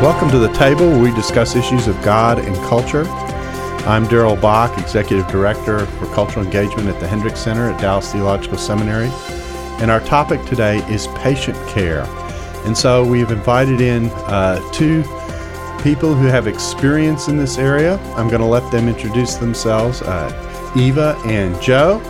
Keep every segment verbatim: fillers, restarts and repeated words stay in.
Welcome to the Table, where we discuss issues of God and culture. I'm Darrell Bock, Executive Director for Cultural Engagement at the Hendricks Center at Dallas Theological Seminary. And our topic today is patient care. And so we've invited in uh, two people who have experience in this area. I'm going to let them introduce themselves, uh, Eva and Joe.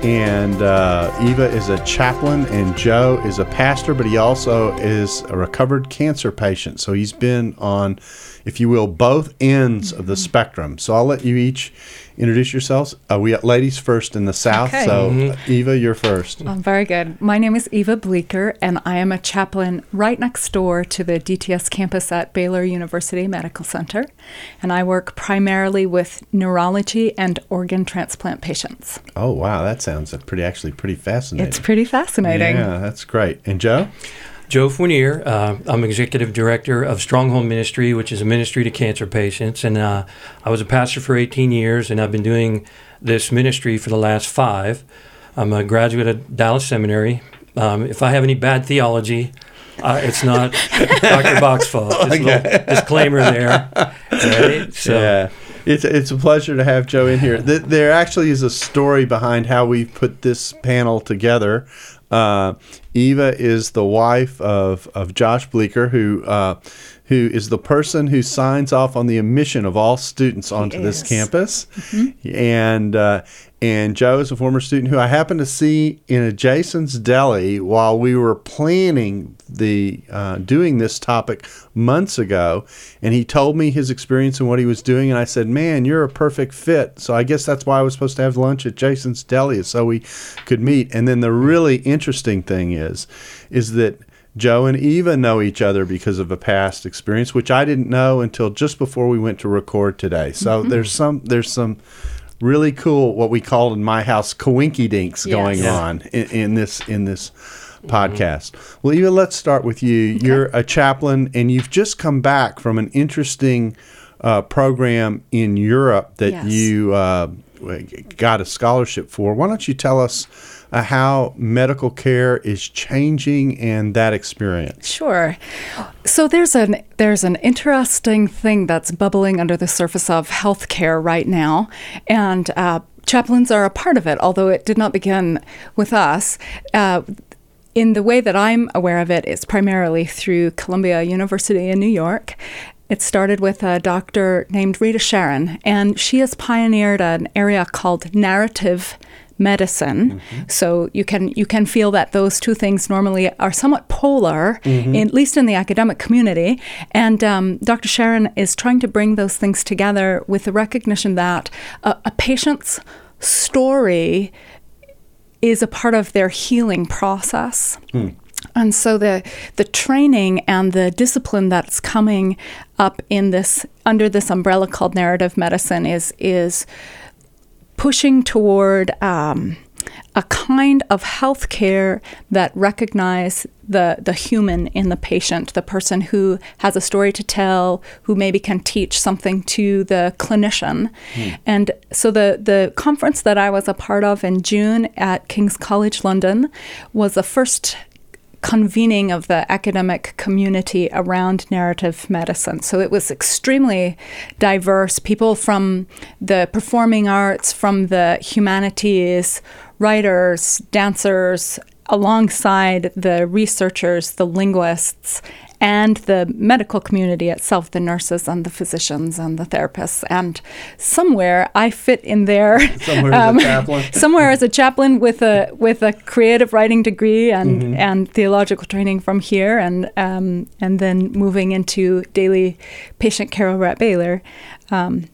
And uh, Eva is a chaplain and Joe is a pastor, but he also is a recovered cancer patient. So he's been on, if you will, both ends mm-hmm. of the spectrum. So I'll let you each introduce yourselves. Uh, we got ladies first in the South. Okay. So mm-hmm. Eva, you're first. Oh, very good. My name is Eva Bleeker, and I am a chaplain right next door to the D T S campus at Baylor University Medical Center. And I work primarily with neurology and organ transplant patients. Oh, wow. That's Sounds pretty, actually pretty fascinating. It's pretty fascinating. Yeah, that's great. And Joe? Joe Fournier. Uh, I'm Executive Director of Stronghold Ministry, which is a ministry to cancer patients. And uh, I was a pastor for eighteen years, and I've been doing this ministry for the last five. I'm a graduate of Dallas Seminary. Um, if I have any bad theology, uh, it's not Doctor Bock's fault. Just okay. A little disclaimer there. Right? So, yeah. It's it's a pleasure to have Joe in here. There actually is a story behind how we put this panel together. Uh, Eva is the wife of, of Josh Bleeker, who uh, who is the person who signs off on the admission of all students onto this campus. Mm-hmm. And uh, and Joe is a former student who I happened to see in a Jason's Deli while we were planning the uh, doing this topic months ago. And he told me his experience and what he was doing. And I said, man, you're a perfect fit. So I guess that's why I was supposed to have lunch at Jason's Deli, so we could meet. And then the really interesting thing is, is that Joe and Eva know each other because of a past experience, which I didn't know until just before we went to record today. So mm-hmm. there's some there's some really cool, what we call in my house, coinkydinks yes. going on in, in this in this podcast. Mm-hmm. Well, Eva, let's start with you. Okay. You're a chaplain, and you've just come back from an interesting uh, program in Europe that yes. you uh, got a scholarship for. Why don't you tell us Uh, how medical care is changing and that experience? Sure. So there's an there's an interesting thing that's bubbling under the surface of healthcare right now, and uh, chaplains are a part of it. Although it did not begin with us, uh, in the way that I'm aware of it, it's primarily through Columbia University in New York. It started with a doctor named Rita Charon, and she has pioneered an area called narrative medicine. Mm-hmm. So you can you can feel that those two things normally are somewhat polar, mm-hmm. in, at least in the academic community. And um, Doctor Sharon is trying to bring those things together with the recognition that uh, a patient's story is a part of their healing process. Mm. And so the the training and the discipline that's coming up in this under this umbrella called narrative medicine is is pushing toward um, a kind of healthcare that recognize the the human in the patient, the person who has a story to tell, who maybe can teach something to the clinician. Mm. And so the, the conference that I was a part of in June at King's College London was the first convening of the academic community around narrative medicine. So it was extremely diverse. People from the performing arts, from the humanities, writers, dancers, alongside the researchers, the linguists, and the medical community itself, the nurses and the physicians and the therapists. And somewhere I fit in there. Somewhere um, as a chaplain. Somewhere as a chaplain with a with a creative writing degree and, mm-hmm. and theological training from here, and um, and then moving into daily patient care over at Baylor. Um,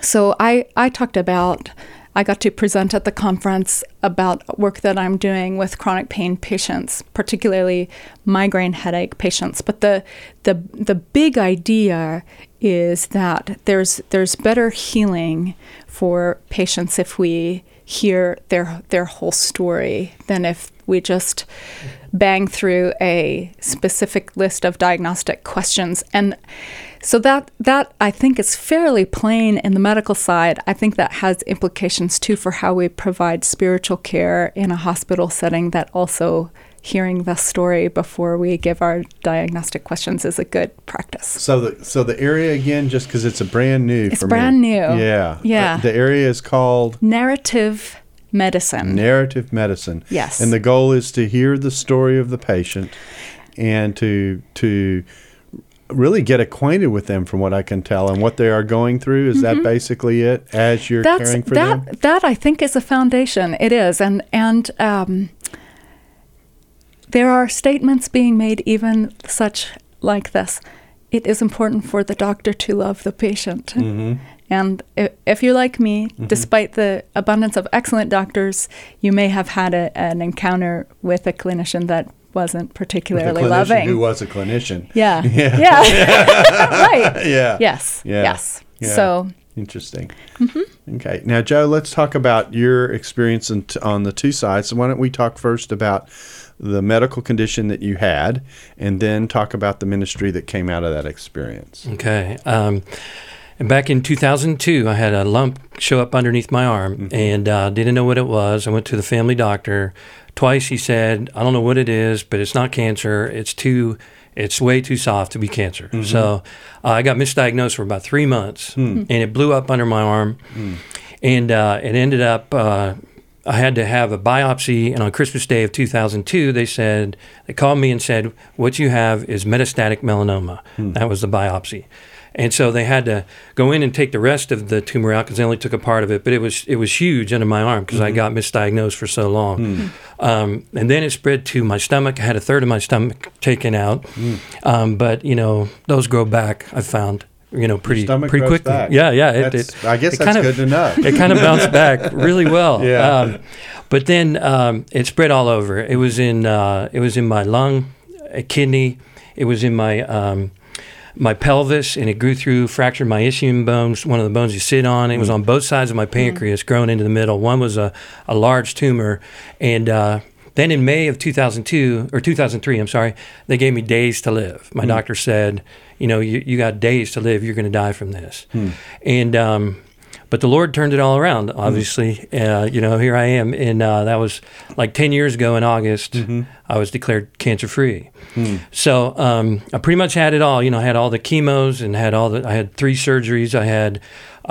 so I, I talked about I got to present at the conference about work that I'm doing with chronic pain patients, particularly migraine headache patients. But the the the big idea is that there's there's better healing for patients if we hear their their whole story than if we just bang through a specific list of diagnostic questions. And so that, that I think is fairly plain in the medical side. I think that has implications too for how we provide spiritual care in a hospital setting, that also hearing the story before we give our diagnostic questions is a good practice. So the so the area again, just because it's a brand new it's for brand me. New. Yeah. Yeah. Uh, the area is called narrative medicine. Narrative medicine. Yes. And the goal is to hear the story of the patient and to to really get acquainted with them, from what I can tell, and what they are going through. Is mm-hmm. that basically it as you're That's, caring for that, them? That, I think, is a foundation. It is. And, and um, there are statements being made even such like this. It is important for the doctor to love the patient. Mm-hmm. And if you're like me, mm-hmm. despite the abundance of excellent doctors, you may have had a, an encounter with a clinician that wasn't particularly with a clinician loving. Who was a clinician? Yeah. Yeah. yeah. right. Yeah. Yes. Yeah. Yes. Yeah. So interesting. Mm-hmm. Okay. Now, Joe, let's talk about your experience in t- on the two sides. So why don't we talk first about the medical condition that you had, and then talk about the ministry that came out of that experience. Okay. Um, And back in two thousand two, I had a lump show up underneath my arm, mm-hmm. and uh, didn't know what it was. I went to the family doctor. Twice he said, I don't know what it is, but it's not cancer. It's too, it's way too soft to be cancer. Mm-hmm. So uh, I got misdiagnosed for about three months, mm-hmm. and it blew up under my arm. Mm-hmm. And uh, it ended up, uh, I had to have a biopsy. And on Christmas Day of two thousand two, they said, they called me and said, what you have is metastatic melanoma. Mm-hmm. That was the biopsy. And so they had to go in and take the rest of the tumor out, because they only took a part of it. But it was it was huge under my arm, because mm-hmm. I got misdiagnosed for so long. Mm. Um, and then it spread to my stomach. I had a third of my stomach taken out. Mm. Um, but, you know, those grow back, I found, you know, pretty pretty quickly. Back. Yeah, yeah. It, it, I guess it that's kind good of, to know. It kind of bounced back really well. Yeah. Um, but then um, it spread all over. It was in uh, it was in my lung, a kidney. It was in my... Um, my pelvis, and it grew through, fractured my ischium bones, one of the bones you sit on. It was on both sides of my pancreas, growing into the middle. One was a, a large tumor. And uh, then in May of two thousand two, or two thousand three, I'm sorry, they gave me days to live. My mm. doctor said, you know, you, you got days to live. You're going to die from this. Mm. And um, but the Lord turned it all around, obviously. Mm. Uh, you know, here I am. And uh, that was like ten years ago in August. Mm-hmm. I was declared cancer-free. Mm. So um, I pretty much had it all. You know, I had all the chemos and had all the, I had three surgeries. I had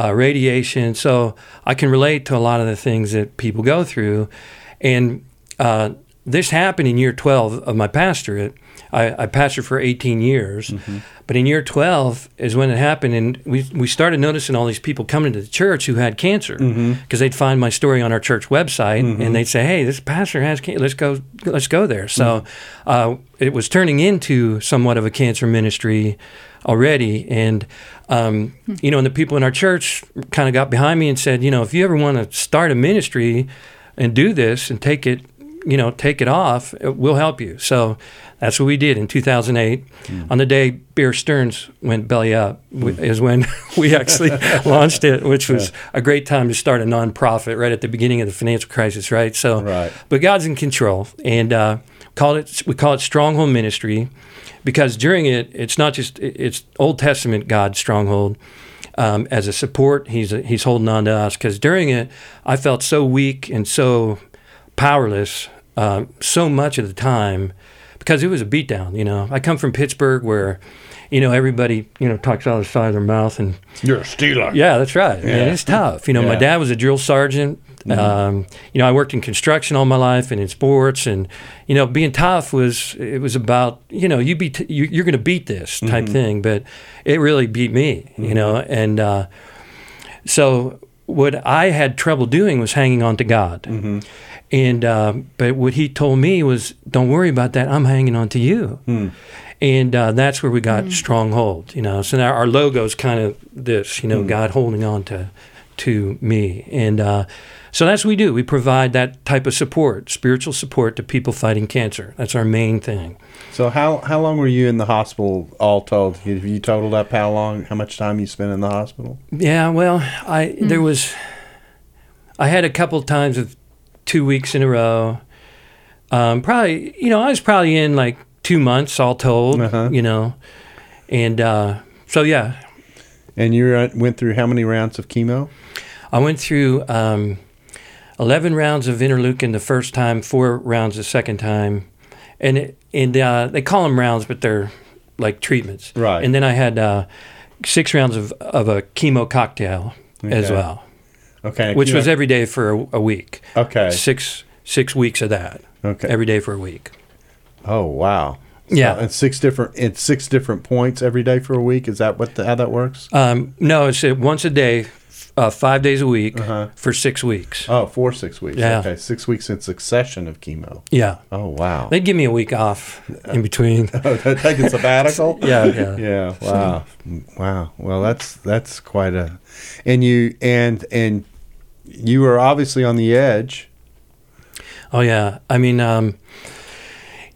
uh, radiation. So I can relate to a lot of the things that people go through. And uh, this happened in year twelve of my pastorate. I, I pastored for eighteen years. Mm-hmm. But in year twelve is when it happened. And we, we started noticing all these people coming to the church who had cancer, because mm-hmm. they'd find my story on our church website, mm-hmm. and they'd say, hey, this pastor has cancer. Let's go, let's go there. So mm-hmm. uh, it was turning into somewhat of a cancer ministry already. And, um, mm-hmm. you know, and the people in our church kind of got behind me and said, you know, if you ever want to start a ministry and do this and take it, you know, take it off, we'll help you. So that's what we did in two thousand eight. Mm. On the day Bear Stearns went belly up mm. is when we actually launched it, which was yeah. a great time to start a nonprofit right at the beginning of the financial crisis, right? So, right. But God's in control, and uh, called it. We call it Stronghold Ministry, because during it, it's not just it's Old Testament God stronghold. Um, as a support, he's he's holding on to us, because during it, I felt so weak and so powerless. Um, so much of the time, because it was a beatdown, you know. I come from Pittsburgh, where, you know, everybody, you know, talks out of the side of their mouth. And you're a stealer. Yeah, that's right. Yeah. Man, it's tough. You know, yeah. my dad was a drill sergeant. Mm-hmm. Um, you know, I worked in construction all my life and in sports. And, you know, being tough was, it was about, you know, you beat, you, you're going to beat this type mm-hmm. thing. But it really beat me, mm-hmm. you know. And uh, so what I had trouble doing was hanging on to God. Mm-hmm. And uh, but what he told me was, don't worry about that. I'm hanging on to you. Mm. And uh, that's where we got mm. Stronghold, you know. So now our logo's kind of this, you know, mm. God holding on to to me. And uh, so that's what we do. We provide that type of support, spiritual support to people fighting cancer. That's our main thing. So how how long were you in the hospital all told? Have you totaled up how long, how much time you spent in the hospital? Yeah, well, I mm-hmm. there was, I had a couple times of two weeks in a row. Um, probably, you know, I was probably in like two months all told, uh-huh. you know. And uh, so, yeah. And you went through how many rounds of chemo? I went through um, eleven rounds of interleukin the first time, four rounds the second time. And it, and uh, they call them rounds, but they're like treatments. Right. And then I had uh, six rounds of, of a chemo cocktail okay. as well. Okay. Which chemo. was every day for a, a week. Okay. Six six weeks of that. Okay. Every day for a week. Oh, wow. So yeah, it's six different. It's six different points every day for a week. Is that what the, how that works? Um, no, it's once a day, uh, five days a week uh-huh. for six weeks. Oh, for six weeks. Yeah. Okay, six weeks in succession of chemo. Yeah. Oh wow. They'd give me a week off in between. Oh, they'd take a sabbatical. yeah, yeah. Yeah. Wow. So. Wow. Well, that's that's quite a, and you and and you were obviously on the edge. Oh yeah. I mean. Um,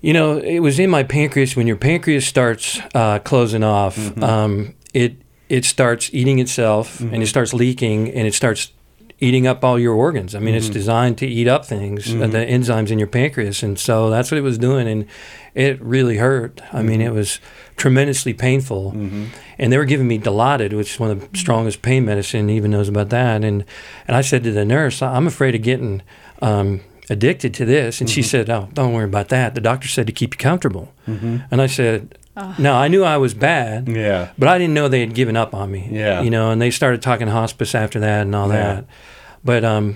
You know, it was in my pancreas. When your pancreas starts uh, closing off, mm-hmm. um, it it starts eating itself, mm-hmm. and it starts leaking, and it starts eating up all your organs. I mean, mm-hmm. it's designed to eat up things, mm-hmm. uh, the enzymes in your pancreas, and so that's what it was doing, and it really hurt. I mm-hmm. mean, it was tremendously painful, mm-hmm. and they were giving me Dilaudid, which is one of the strongest pain medicine, even knows about that, and, and I said to the nurse, I'm afraid of getting... Um, addicted to this, and mm-hmm. she said, "Oh, don't worry about that. The doctor said to keep you comfortable." Mm-hmm. And I said, uh. "No, I knew I was bad, yeah, but I didn't know they had given up on me, yeah, you know." And they started talking hospice after that and all yeah. that. But um,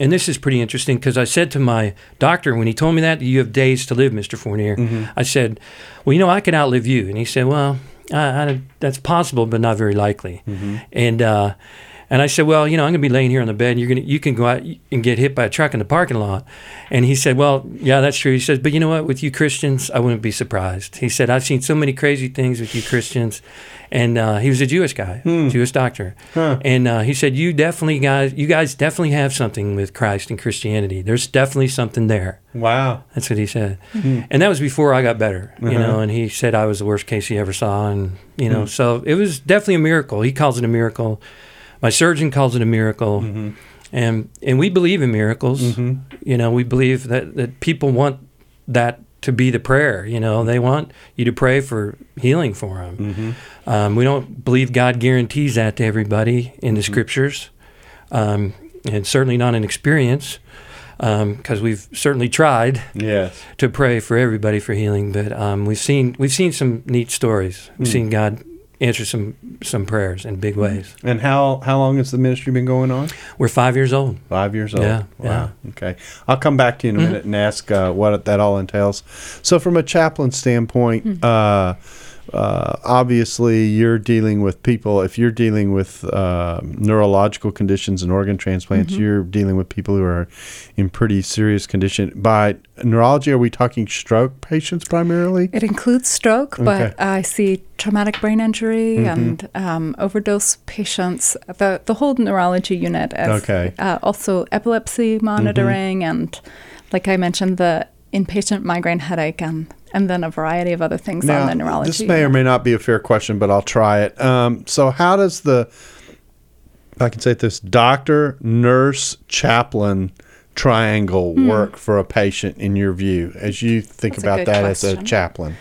and this is pretty interesting because I said to my doctor when he told me that, "You have days to live, Mister Fournier." Mm-hmm. I said, "Well, you know, I could outlive you," and he said, "Well, I, I, that's possible, but not very likely." Mm-hmm. And uh, And I said, well, you know, I'm going to be laying here on the bed. You're going to, you can go out and get hit by a truck in the parking lot. And he said, well, yeah, that's true. He said, but you know what? With you Christians, I wouldn't be surprised. He said, I've seen so many crazy things with you Christians. And uh, he was a Jewish guy, hmm. Jewish doctor. Huh. And uh, he said, you definitely guys, you guys definitely have something with Christ and Christianity. There's definitely something there. Wow. That's what he said. Hmm. And that was before I got better, you uh-huh. know, and he said I was the worst case he ever saw. And, you know, hmm. so it was definitely a miracle. He calls it a miracle. My surgeon calls it a miracle, mm-hmm. and and we believe in miracles. Mm-hmm. You know, we believe that, that people want that to be the prayer. You know, they want you to pray for healing for them. Mm-hmm. Um, we don't believe God guarantees that to everybody in the mm-hmm. scriptures, um, and certainly not in experience, because um, we've certainly tried yes. to pray for everybody for healing. But um, we've seen we've seen some neat stories. We've mm. seen God answer some some prayers in big ways. And how how long has the ministry been going on? We're five years old. Five years old. Yeah. Wow. Yeah. Okay. I'll come back to you in a mm-hmm. minute and ask uh, what that all entails. So from a chaplain standpoint, mm-hmm. uh, uh, obviously you're dealing with people. If you're dealing with uh, neurological conditions and organ transplants, mm-hmm. you're dealing with people who are in pretty serious condition. By neurology, are we talking stroke patients primarily? It includes stroke, okay. but I see traumatic brain injury mm-hmm. and um, overdose patients, the the whole neurology unit, is, okay. uh, also epilepsy monitoring, mm-hmm. and like I mentioned, the inpatient migraine headache, and, and then a variety of other things now, on the neurology. This may or may not be a fair question, but I'll try it. Um, so how does the, if I can say this, doctor, nurse, chaplain triangle mm. work for a patient in your view, as you think That's about that question. As a chaplain?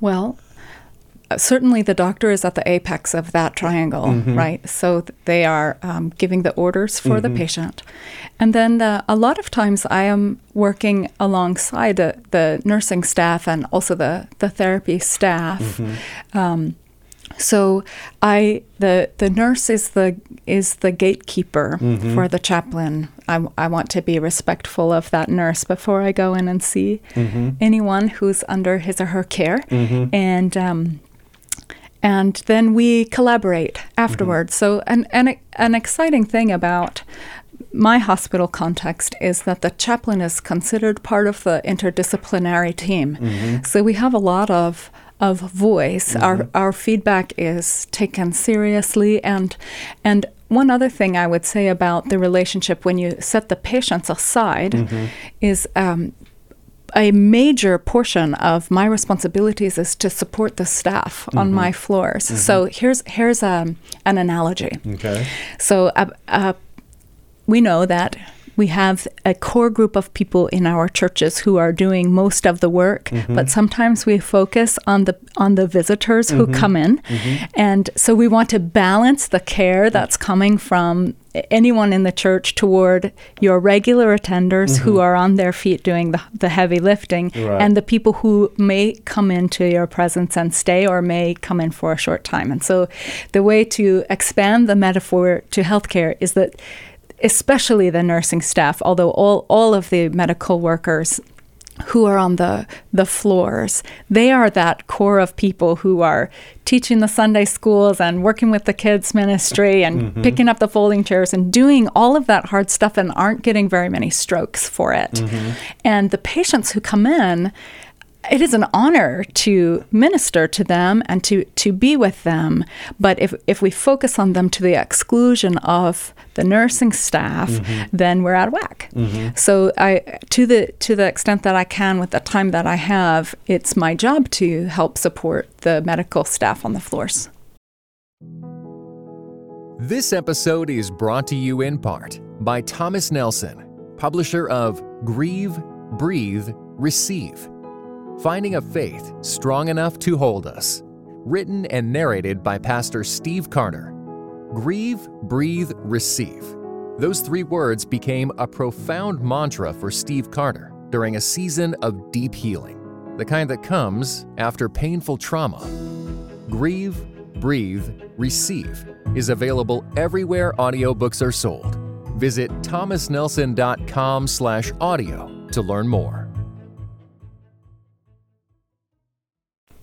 Well, uh, certainly the doctor is at the apex of that triangle, mm-hmm. right? So th- they are um, giving the orders for mm-hmm. the patient. And then the, a lot of times I am working alongside the, the nursing staff and also the, the therapy staff. Mm-hmm. Um, so I the the nurse is the is the gatekeeper mm-hmm. for the chaplain. I, I want to be respectful of that nurse before I go in and see mm-hmm. anyone who's under his or her care, mm-hmm. and um, and then we collaborate afterwards. Mm-hmm. So an an an exciting thing about my hospital context is that the chaplain is considered part of the interdisciplinary team. Mm-hmm. So we have a lot of of voice. Mm-hmm. Our our feedback is taken seriously. And and one other thing I would say about the relationship when you set the patients aside mm-hmm. is um, a major portion of my responsibilities is to support the staff mm-hmm. on my floors. Mm-hmm. So here's here's um, an analogy. Okay. So uh, uh, we know that we have a core group of people in our churches who are doing most of the work, mm-hmm. but sometimes we focus on the on the visitors mm-hmm. who come in. Mm-hmm. And so we want to balance the care that's coming from anyone in the church toward your regular attenders mm-hmm. who are on their feet doing the, the heavy lifting right. and the people who may come into your presence and stay or may come in for a short time. And so the way to expand the metaphor to healthcare is that especially the nursing staff, although all, all of the medical workers who are on the the floors, they are that core of people who are teaching the Sunday schools and working with the kids ministry and mm-hmm. picking up the folding chairs and doing all of that hard stuff and aren't getting very many strokes for it. Mm-hmm. And the patients who come in, it is an honor to minister to them and to, to be with them. But if, if we focus on them to the exclusion of the nursing staff, mm-hmm. then we're out of whack. Mm-hmm. So I, to the to the extent that I can with the time that I have, it's my job to help support the medical staff on the floors. This episode is brought to you in part by Thomas Nelson, publisher of Grieve, Breathe, Receive. Finding a Faith Strong Enough to Hold Us, written and narrated by Pastor Steve Carter. Grieve, breathe, receive. Those three words became a profound mantra for Steve Carter during a season of deep healing, the kind that comes after painful trauma. Grieve, breathe, receive is available everywhere audiobooks are sold. Visit thomasnelson.com slash audio to learn more.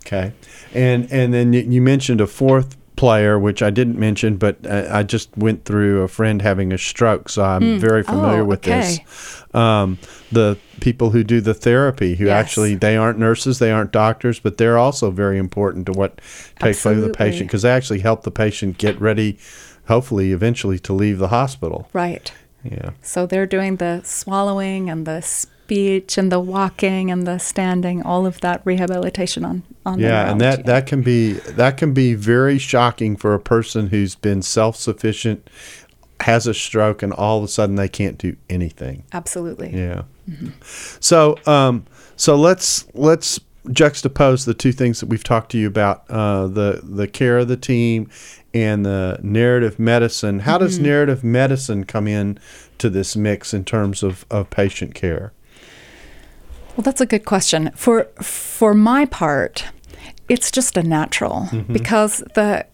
Okay, and and then you mentioned a fourth player, which I didn't mention, but I just went through a friend having a stroke, so I'm mm. very familiar oh, with okay. this. Um, the people who do the therapy, who yes. actually, they aren't nurses, they aren't doctors, but they're also very important to what takes place with the patient, because they actually help the patient get ready, hopefully, eventually, to leave the hospital. Right. Yeah. So they're doing the swallowing and the sp- speech and the walking and the standing, all of that rehabilitation on, on yeah, the and that, that can be that can be very shocking for a person who's been self-sufficient, has a stroke, and all of a sudden they can't do anything. Absolutely. Yeah. Mm-hmm. So um, so let's let's juxtapose the two things that we've talked to you about, uh, the the care of the team and the narrative medicine. How mm-hmm. does narrative medicine come in to this mix in terms of, of patient care? Well, that's a good question. For for my part, it's just a natural mm-hmm. because the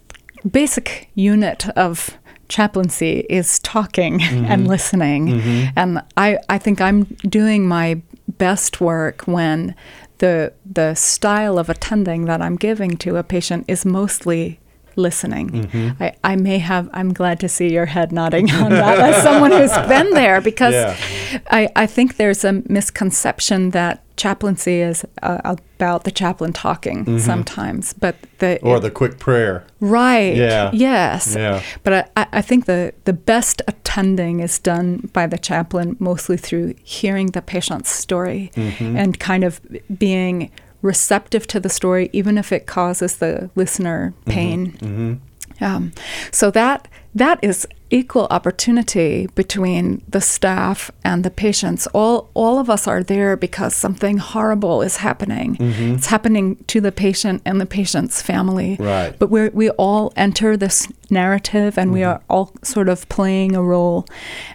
basic unit of chaplaincy is talking mm-hmm. and listening. Mm-hmm. And I, I think I'm doing my best work when the the style of attending that I'm giving to a patient is mostly listening. Mm-hmm. I, I may have, I'm glad to see your head nodding on that as someone who's been there, because yeah. I, I think there's a misconception that chaplaincy is uh, about the chaplain talking mm-hmm. sometimes, but the or it, the quick prayer. Right. Yeah. Yes. Yeah. But I, I think the, the best attending is done by the chaplain mostly through hearing the patient's story mm-hmm. and kind of being receptive to the story, even if it causes the listener pain. Mm-hmm, mm-hmm. Um, so that that is equal opportunity between the staff and the patients. All all of us are there because something horrible is happening. Mm-hmm. It's happening to the patient and the patient's family. Right. But we we all enter this narrative, and mm-hmm. we are all sort of playing a role.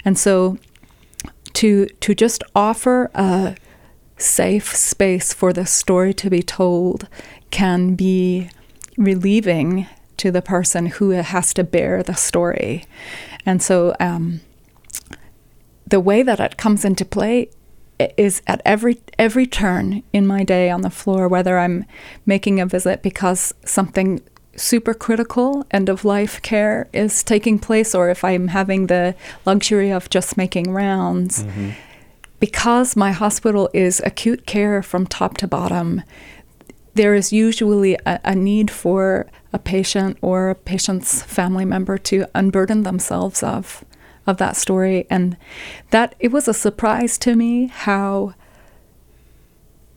And so, to to just offer a safe space for the story to be told can be relieving to the person who has to bear the story. And so um, the way that it comes into play is at every every turn in my day on the floor, whether I'm making a visit because something super critical end-of-life care is taking place, or if I'm having the luxury of just making rounds. Mm-hmm. Because my hospital is acute care from top to bottom, there is usually a, a need for a patient or a patient's family member to unburden themselves of of that story. And that it was a surprise to me how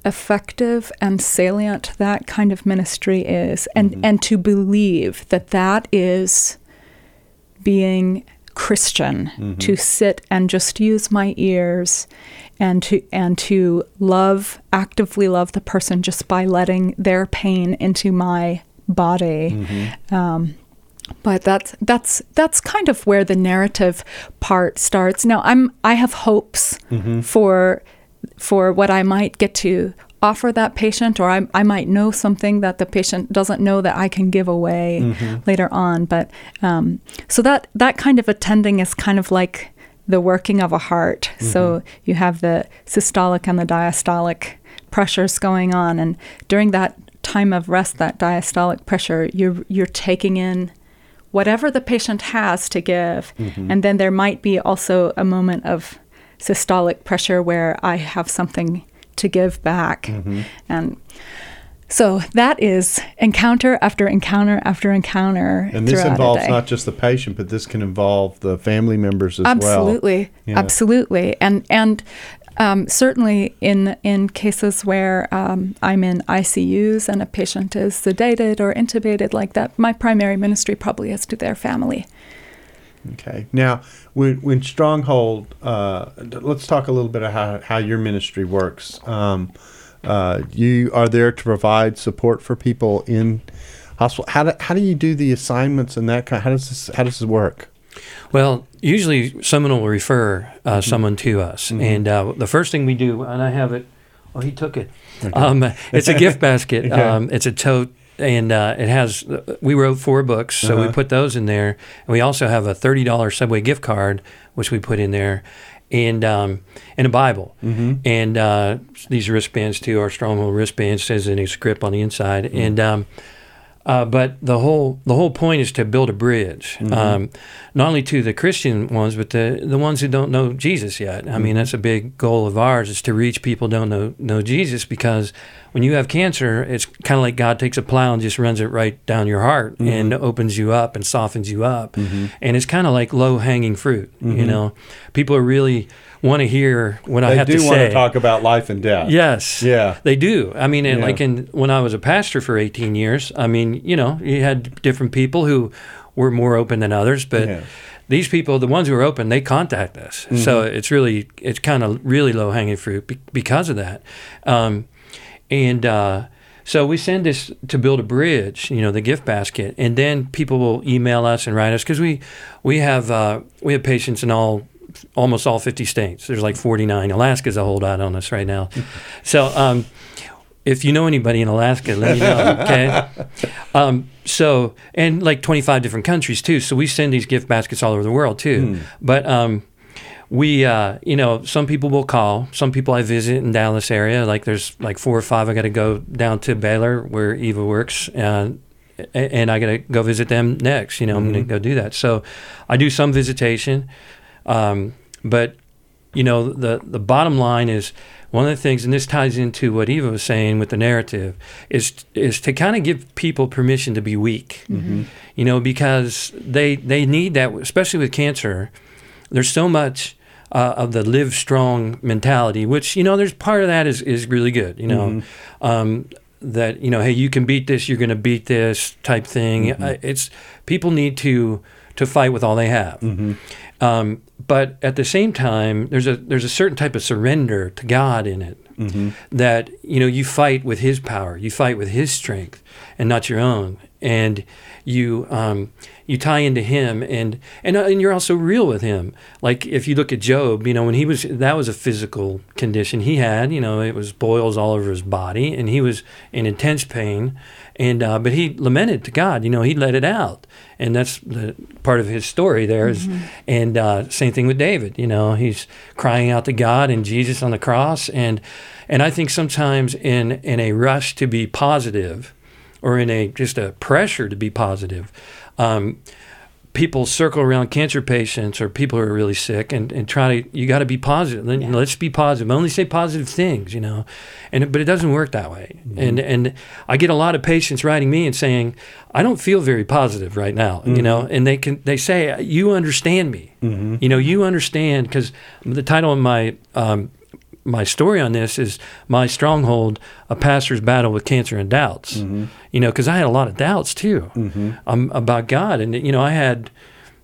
effective and salient that kind of ministry is, and mm-hmm. and to believe that that is being Christian, mm-hmm. to sit and just use my ears and to and to love, actively love the person just by letting their pain into my body. Mm-hmm. Um, but that's that's that's kind of where the narrative part starts. Now I'm I have hopes mm-hmm. for for what I might get to offer that patient, or I, I might know something that the patient doesn't know that I can give away mm-hmm. later on. But um, so that that kind of attending is kind of like the working of a heart. Mm-hmm. So you have the systolic and the diastolic pressures going on, and during that time of rest, that diastolic pressure, you're you're taking in whatever the patient has to give, mm-hmm. and then there might be also a moment of systolic pressure where I have something to give back. Mm-hmm. And so that is encounter after encounter after encounter. And this involves not just the patient, but this can involve the family members as absolutely. well. Yeah. Absolutely. And and um, certainly in in cases where um, I'm in I C Us and a patient is sedated or intubated like that, my primary ministry probably is to their family. Okay. Now, when, when Stronghold, uh, let's talk a little bit about how, how your ministry works. Um, uh, you are there to provide support for people in hospital. How do, how do you do the assignments and that kind of, how does this, how does this work? Well, usually someone will refer uh, someone to us. Mm-hmm. And uh, the first thing we do, and I have it, oh, he took it. Okay. Um, it's a gift basket. Okay. Um, it's a tote. And uh, it has, we wrote four books, so uh-huh. we put those in there. And we also have a thirty dollars Subway gift card, which we put in there, and um, and a Bible. Mm-hmm. And uh, these wristbands, too, our Stronghold wristband says in a script on the inside. Mm-hmm. And um, uh, but the whole the whole point is to build a bridge, mm-hmm. um, not only to the Christian ones, but the, the ones who don't know Jesus yet. I mm-hmm. mean, that's a big goal of ours, is to reach people who don't know, know Jesus, because when you have cancer, it's kind of like God takes a plow and just runs it right down your heart mm-hmm. and opens you up and softens you up. Mm-hmm. And it's kind of like low-hanging fruit, mm-hmm. you know. People really want to hear what they I have to say. They do want to talk about life and death. Yes. Yeah. They do. I mean, yeah. like in, when I was a pastor for eighteen years, I mean, you know, you had different people who were more open than others, but yeah. these people, the ones who are open, they contact us. Mm-hmm. So it's really, it's kind of really low-hanging fruit be- because of that. Um And uh, so we send this to build a bridge, you know, the gift basket, and then people will email us and write us, because we we have uh, we have patients in all almost all fifty states. There's like forty-nine. Alaska's a holdout on us right now. So um, if you know anybody in Alaska, let me know. Okay. Um, so and like twenty-five different countries too. So we send these gift baskets all over the world too. Mm. But um, We, uh, you know, some people will call. Some people I visit in Dallas area. Like there's like four or five. I got to go down to Baylor where Eva works, uh, and I got to go visit them next. You know, mm-hmm. I'm going to go do that. So I do some visitation, um, but you know, the the bottom line is one of the things, and this ties into what Eva was saying with the narrative, is is to kind of give people permission to be weak. Mm-hmm. You know, because they they need that, especially with cancer. There's so much. Uh, of the live strong mentality, which, you know, there's part of that is, is really good, you know, mm-hmm. um, that, you know, hey, you can beat this, you're going to beat this type thing. Mm-hmm. Uh, it's people need to to fight with all they have. Mm-hmm. Um, but at the same time, there's a there's a certain type of surrender to God in it, mm-hmm. that, you know, you fight with his power, you fight with his strength and not your own. And you um, you tie into him, and, and and you're also real with him. Like if you look at Job, you know, when he was, that was a physical condition he had. You know, it was boils all over his body, and he was in intense pain. And uh, but he lamented to God. You know, he let it out, and that's the part of his story there. Is, mm-hmm. And uh, same thing with David. You know, he's crying out to God and Jesus on the cross. And and I think sometimes in in a rush to be positive, or in a just a pressure to be positive, um, people circle around cancer patients or people who are really sick and, and try to, you got to be positive. Yeah. Let's be positive. Only say positive things, you know. And but it doesn't work that way. Mm-hmm. And and I get a lot of patients writing me and saying, I don't feel very positive right now, mm-hmm. you know. And they can they say, you understand me. Mm-hmm. You know, you understand, because the title of my um, my story on this is My Stronghold, A Pastor's Battle with Cancer and Doubts. Mm-hmm. You know, because I had a lot of doubts too, mm-hmm. um, about God. And, you know, I had,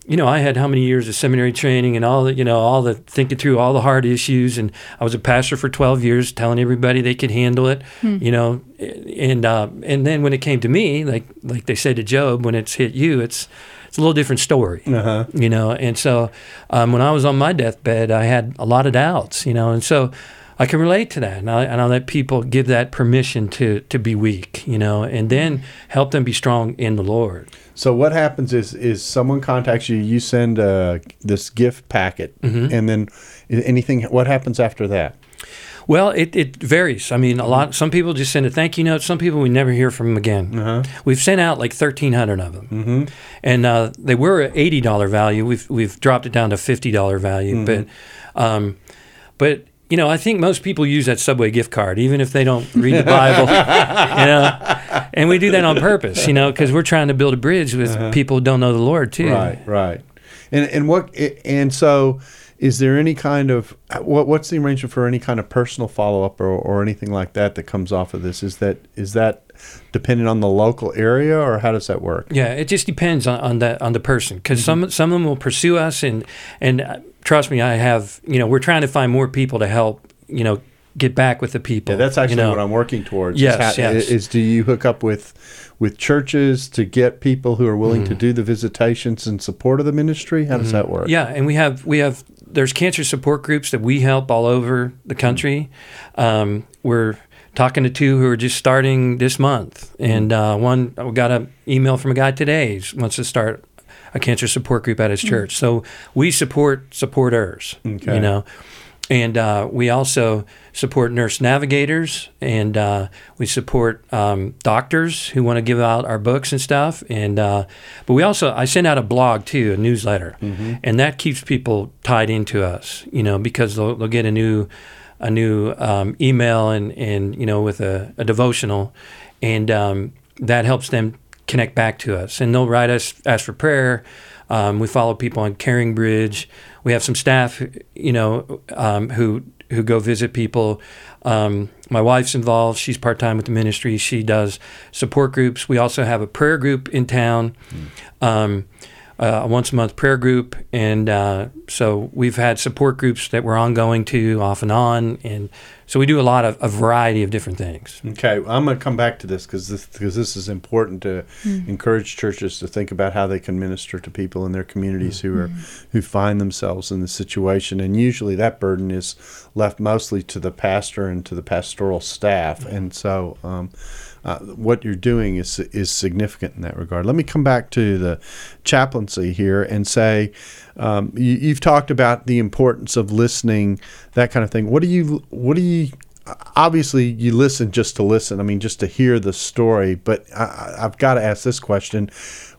you know, I had how many years of seminary training and all the, you know, all the thinking through all the hard issues. And I was a pastor for twelve years telling everybody they could handle it, mm. you know. And uh, and then when it came to me, like like they said to Job, when it's hit you, it's it's a little different story, uh-huh. you know. And so um, when I was on my deathbed, I had a lot of doubts, you know. And so I can relate to that, and I and I let people give that permission to to be weak, you know, and then help them be strong in the Lord. So what happens is is someone contacts you, you send uh, this gift packet, mm-hmm. and then anything. What happens after that? Well, it, it varies. I mean, a lot. Some people just send a thank you note. Some people we never hear from them again. Uh-huh. We've sent out like thirteen hundred of them, mm-hmm. and uh, they were an eighty dollars value. We've we've dropped it down to fifty dollars value, mm-hmm. but um, but. You know, I think most people use that Subway gift card, even if they don't read the Bible, you know. And we do that on purpose, you know, because we're trying to build a bridge with uh-huh. people who don't know the Lord, too. Right, right. And and what and so is there any kind of, what what's the arrangement for any kind of personal follow-up or, or anything like that that comes off of this? Is that is that dependent on the local area, or how does that work? Yeah, it just depends on, on, the, on the person, because mm-hmm. some, some of them will pursue us and and. Trust me, I have, you know, we're trying to find more people to help, you know, get back with the people. Yeah, that's actually you know? what I'm working towards. Yes, is, how, yes. is do you hook up with with churches to get people who are willing mm. to do the visitations in support of the ministry? How mm-hmm. does that work? Yeah, and we have, we have there's cancer support groups that we help all over the country. Mm. Um, we're talking to two who are just starting this month. And uh, one, I got an email from a guy today who wants to start a cancer support group at his church. So we support supporters, okay. you know, and uh, we also support nurse navigators, and uh, we support um, doctors who want to give out our books and stuff. And uh, but we also, I send out a blog too, a newsletter, mm-hmm. and that keeps people tied into us, you know, because they'll, they'll get a new a new um, email and, and, you know, with a, a devotional, and um, that helps them connect back to us, and they'll write us, ask for prayer. Um, we follow people on CaringBridge. We have some staff, you know, um, who who go visit people. Um, my wife's involved. She's part-time with the ministry. She does support groups. We also have a prayer group in town, mm. um, uh, a once-a-month prayer group. And uh, so we've had support groups that we're ongoing to off and on, and so we do a lot of a variety of different things. Okay, I'm going to come back to this because this, cause this is important to mm-hmm. encourage churches to think about how they can minister to people in their communities mm-hmm. who are who find themselves in this situation. And usually that burden is left mostly to the pastor and to the pastoral staff. Mm-hmm. And so um, uh, what you're doing is is significant in that regard. Let me come back to the chaplaincy here and say, Um, you, you've talked about the importance of listening, that kind of thing. What do you, what do you, obviously you listen just to listen, I mean, just to hear the story, but I, I've got to ask this question.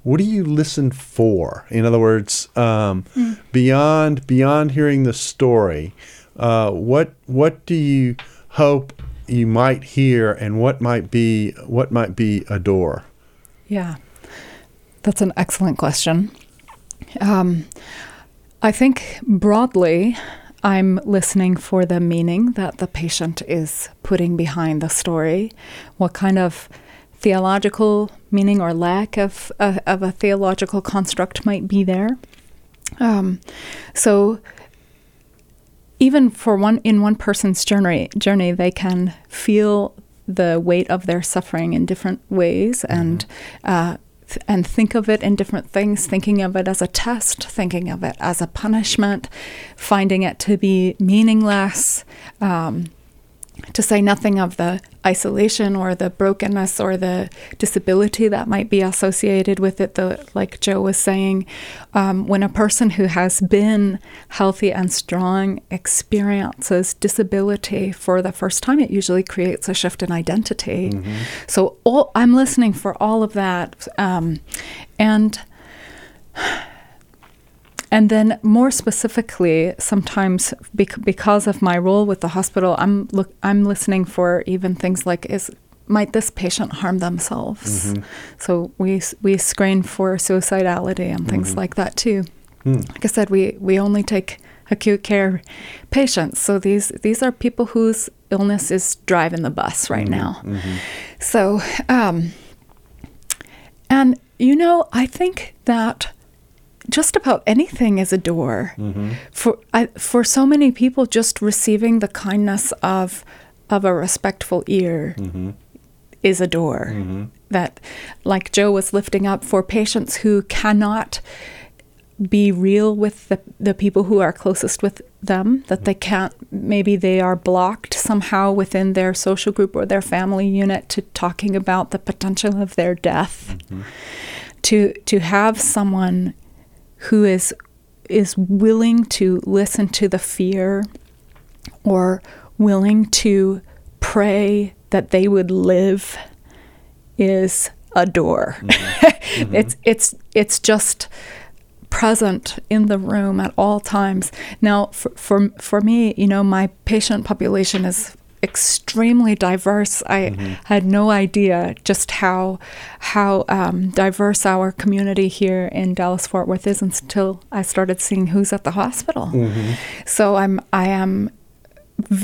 What do you listen for? In other words, um, mm. beyond, beyond hearing the story, uh, what, what do you hope you might hear, and what might be, what might be a door? Yeah, that's an excellent question. Um, I think broadly, I'm listening for the meaning that the patient is putting behind the story. What kind of theological meaning or lack of uh, of a theological construct might be there? Um, so, even for one in one person's journey, journey, they can feel the weight of their suffering in different ways, and uh, and think of it in different things, thinking of it as a test, thinking of it as a punishment, finding it to be meaningless, um, to say nothing of the isolation or the brokenness or the disability that might be associated with it. The, like Joe was saying, um, when a person who has been healthy and strong experiences disability for the first time, it usually creates a shift in identity. Mm-hmm. So all, I'm listening for all of that. Um, and And then more specifically, sometimes bec- because of my role with the hospital, I'm look I'm listening for even things like, is might this patient harm themselves? Mm-hmm. So we we screen for suicidality and things mm-hmm. like that too. Mm. Like I said, we, we only take acute care patients. So these these are people whose illness is driving the bus right mm-hmm. now. Mm-hmm. So, um, and you know, I think that just about anything is a door mm-hmm. for I, for so many people. Just receiving the kindness of of a respectful ear mm-hmm. is a door mm-hmm. that, like Joe was lifting up, for patients who cannot be real with the, the people who are closest with them, that they can't, maybe they are blocked somehow within their social group or their family unit to talking about the potential of their death. Mm-hmm. To to have someone who is is willing to listen to the fear or willing to pray that they would live is a door. Mm-hmm. Mm-hmm. It's it's it's just present in the room at all times. Now, for, for for me, you know, my patient population is extremely diverse. I mm-hmm. had no idea just how how um, diverse our community here in Dallas-Fort Worth is until I started seeing who's at the hospital. Mm-hmm. So I'm I am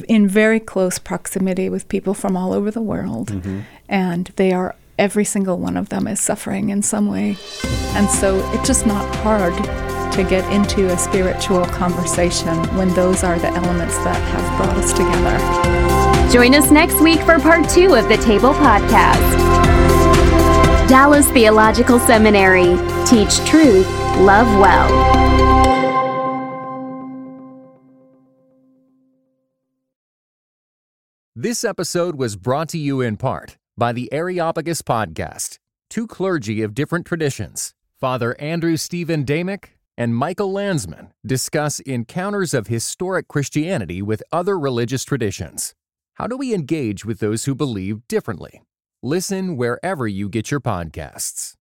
in very close proximity with people from all over the world, mm-hmm. and they are. Every single one of them is suffering in some way. And so it's just not hard to get into a spiritual conversation when those are the elements that have brought us together. Join us next week for part two of the Table Podcast. Dallas Theological Seminary. Teach truth, love well. This episode was brought to you in part by the Areopagus Podcast, two clergy of different traditions, Father Andrew Stephen Damick and Michael Landsman, discuss encounters of historic Christianity with other religious traditions. How do we engage with those who believe differently? Listen wherever you get your podcasts.